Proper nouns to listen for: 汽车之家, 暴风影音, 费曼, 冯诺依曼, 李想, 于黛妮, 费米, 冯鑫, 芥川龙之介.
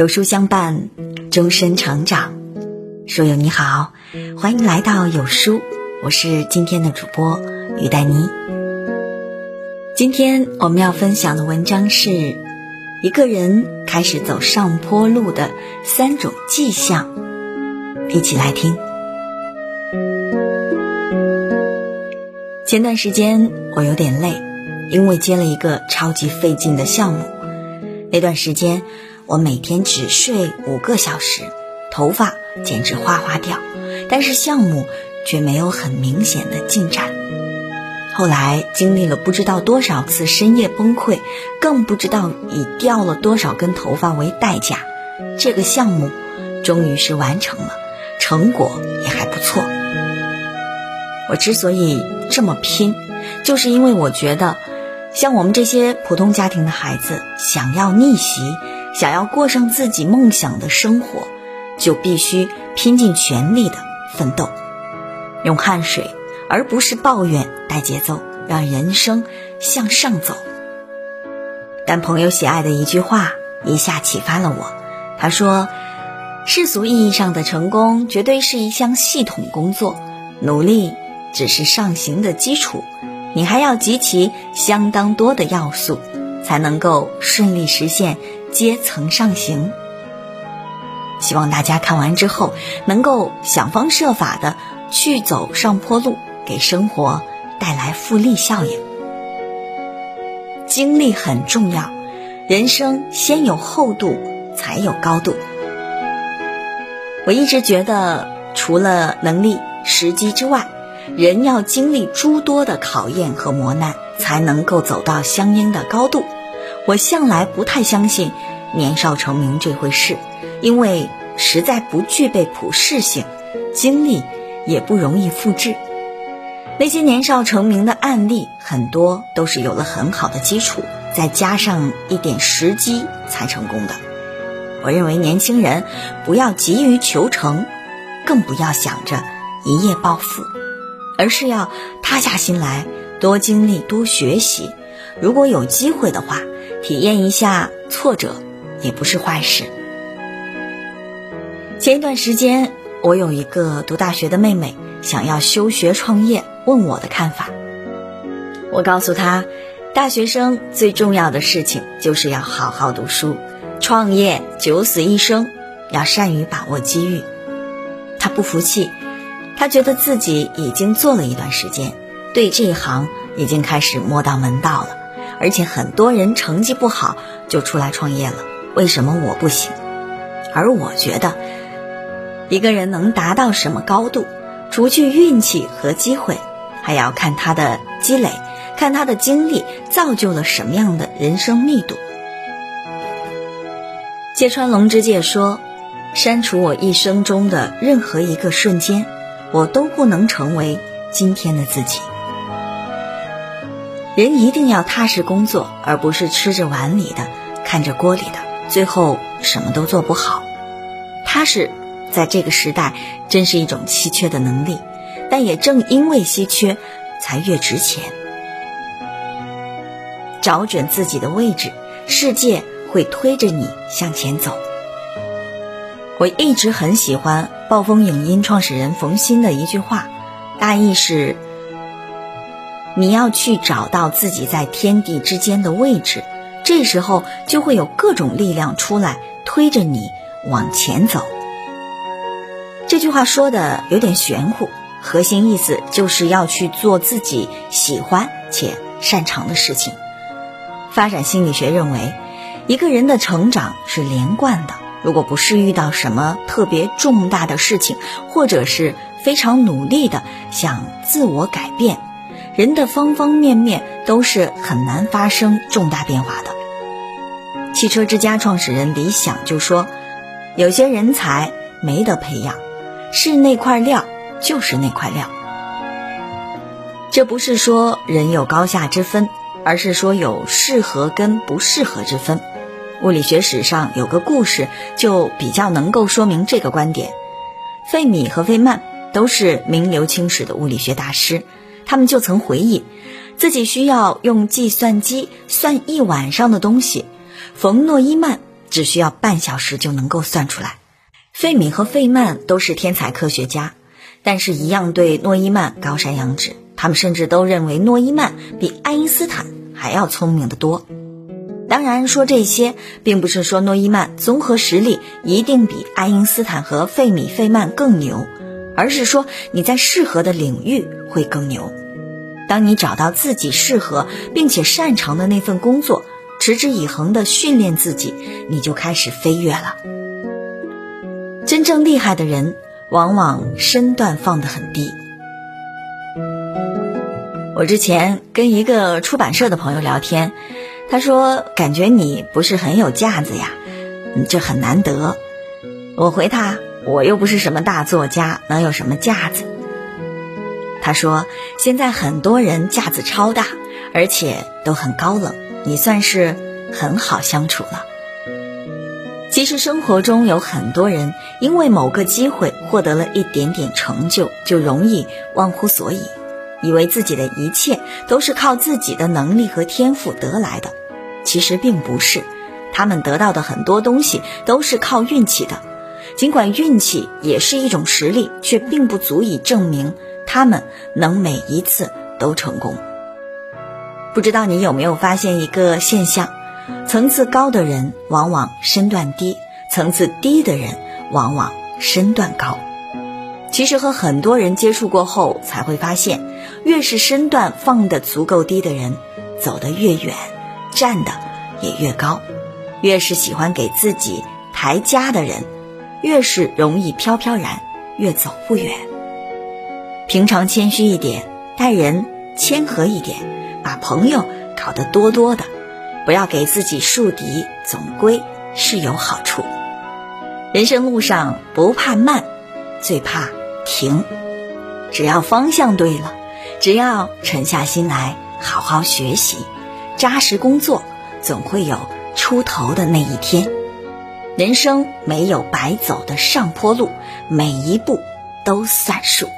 有书相伴，终身成长。书友你好，欢迎来到有书，我是今天的主播于黛妮。今天我们要分享的文章是一个人开始走上坡路的三种迹象，一起来听。前段时间我有点累，因为接了一个超级费劲的项目。那段时间我每天只睡5个小时，头发简直哗哗掉，但是项目却没有很明显的进展。后来经历了不知道多少次深夜崩溃，更不知道以掉了多少根头发为代价，这个项目终于是完成了，成果也还不错。我之所以这么拼，就是因为我觉得像我们这些普通家庭的孩子，想要逆袭，想要过上自己梦想的生活，就必须拼尽全力的奋斗，用汗水而不是抱怨带节奏，让人生向上走。但朋友喜爱的一句话一下启发了我，他说，世俗意义上的成功绝对是一项系统工作，努力只是上行的基础，你还要集齐相当多的要素，才能够顺利实现阶层上行。希望大家看完之后能够想方设法的去走上坡路，给生活带来复利效应。经历很重要，人生先有厚度才有高度。我一直觉得除了能力时机之外，人要经历诸多的考验和磨难，才能够走到相应的高度。我向来不太相信年少成名这回事，因为实在不具备普适性，经历也不容易复制。那些年少成名的案例，很多都是有了很好的基础，再加上一点时机才成功的。我认为年轻人不要急于求成，更不要想着一夜暴富，而是要塌下心来，多经历，多学习。如果有机会的话，体验一下挫折也不是坏事。前一段时间，我有一个读大学的妹妹，想要休学创业，问我的看法。我告诉她，大学生最重要的事情就是要好好读书，创业九死一生，要善于把握机遇。她不服气，他觉得自己已经做了一段时间，对这一行已经开始摸到门道了，而且很多人成绩不好就出来创业了，为什么我不行？而我觉得，一个人能达到什么高度，除去运气和机会，还要看他的积累，看他的经历造就了什么样的人生密度。芥川龙之介说，删除我一生中的任何一个瞬间，我都不能成为今天的自己。人一定要踏实工作，而不是吃着碗里的，看着锅里的，最后什么都做不好。踏实在这个时代真是一种稀缺的能力，但也正因为稀缺才越值钱。找准自己的位置，世界会推着你向前走。我一直很喜欢暴风影音创始人冯鑫的一句话，大意是，你要去找到自己在天地之间的位置，这时候就会有各种力量出来推着你往前走。这句话说的有点玄乎，核心意思就是要去做自己喜欢且擅长的事情。发展心理学认为，一个人的成长是连贯的，如果不是遇到什么特别重大的事情，或者是非常努力的想自我改变，人的方方面面都是很难发生重大变化的。汽车之家创始人李想就说，有些人才没得培养，是那块料就是那块料。这不是说人有高下之分，而是说有适合跟不适合之分。物理学史上有个故事就比较能够说明这个观点。费米和费曼都是名留青史的物理学大师，他们就曾回忆自己需要用计算机算一晚上的东西，冯诺依曼只需要半小时就能够算出来。费米和费曼都是天才科学家，但是一样对诺伊曼高山仰止，他们甚至都认为诺伊曼比爱因斯坦还要聪明得多。当然说这些并不是说诺伊曼综合实力一定比爱因斯坦和费米费曼更牛，而是说你在适合的领域会更牛。当你找到自己适合并且擅长的那份工作，持之以恒地训练自己，你就开始飞跃了。真正厉害的人往往身段放得很低。我之前跟一个出版社的朋友聊天，他说感觉你不是很有架子呀，这很难得。我回他，我又不是什么大作家，能有什么架子？他说现在很多人架子超大，而且都很高冷，你算是很好相处了。其实生活中有很多人因为某个机会获得了一点点成就，就容易忘乎所以，以为自己的一切都是靠自己的能力和天赋得来的。其实并不是，他们得到的很多东西都是靠运气的，尽管运气也是一种实力，却并不足以证明他们能每一次都成功。不知道你有没有发现一个现象，层次高的人往往身段低，层次低的人往往身段高。其实和很多人接触过后才会发现，越是身段放得足够低的人，走得越远，站得也越高。越是喜欢给自己抬价的人，越是容易飘飘然，越走不远。平常谦虚一点，待人谦和一点，把朋友搞得多多的，不要给自己树敌，总归是有好处。人生路上不怕慢，最怕停。只要方向对了，只要沉下心来好好学习，扎实工作，总会有出头的那一天。人生没有白走的上坡路，每一步都算数。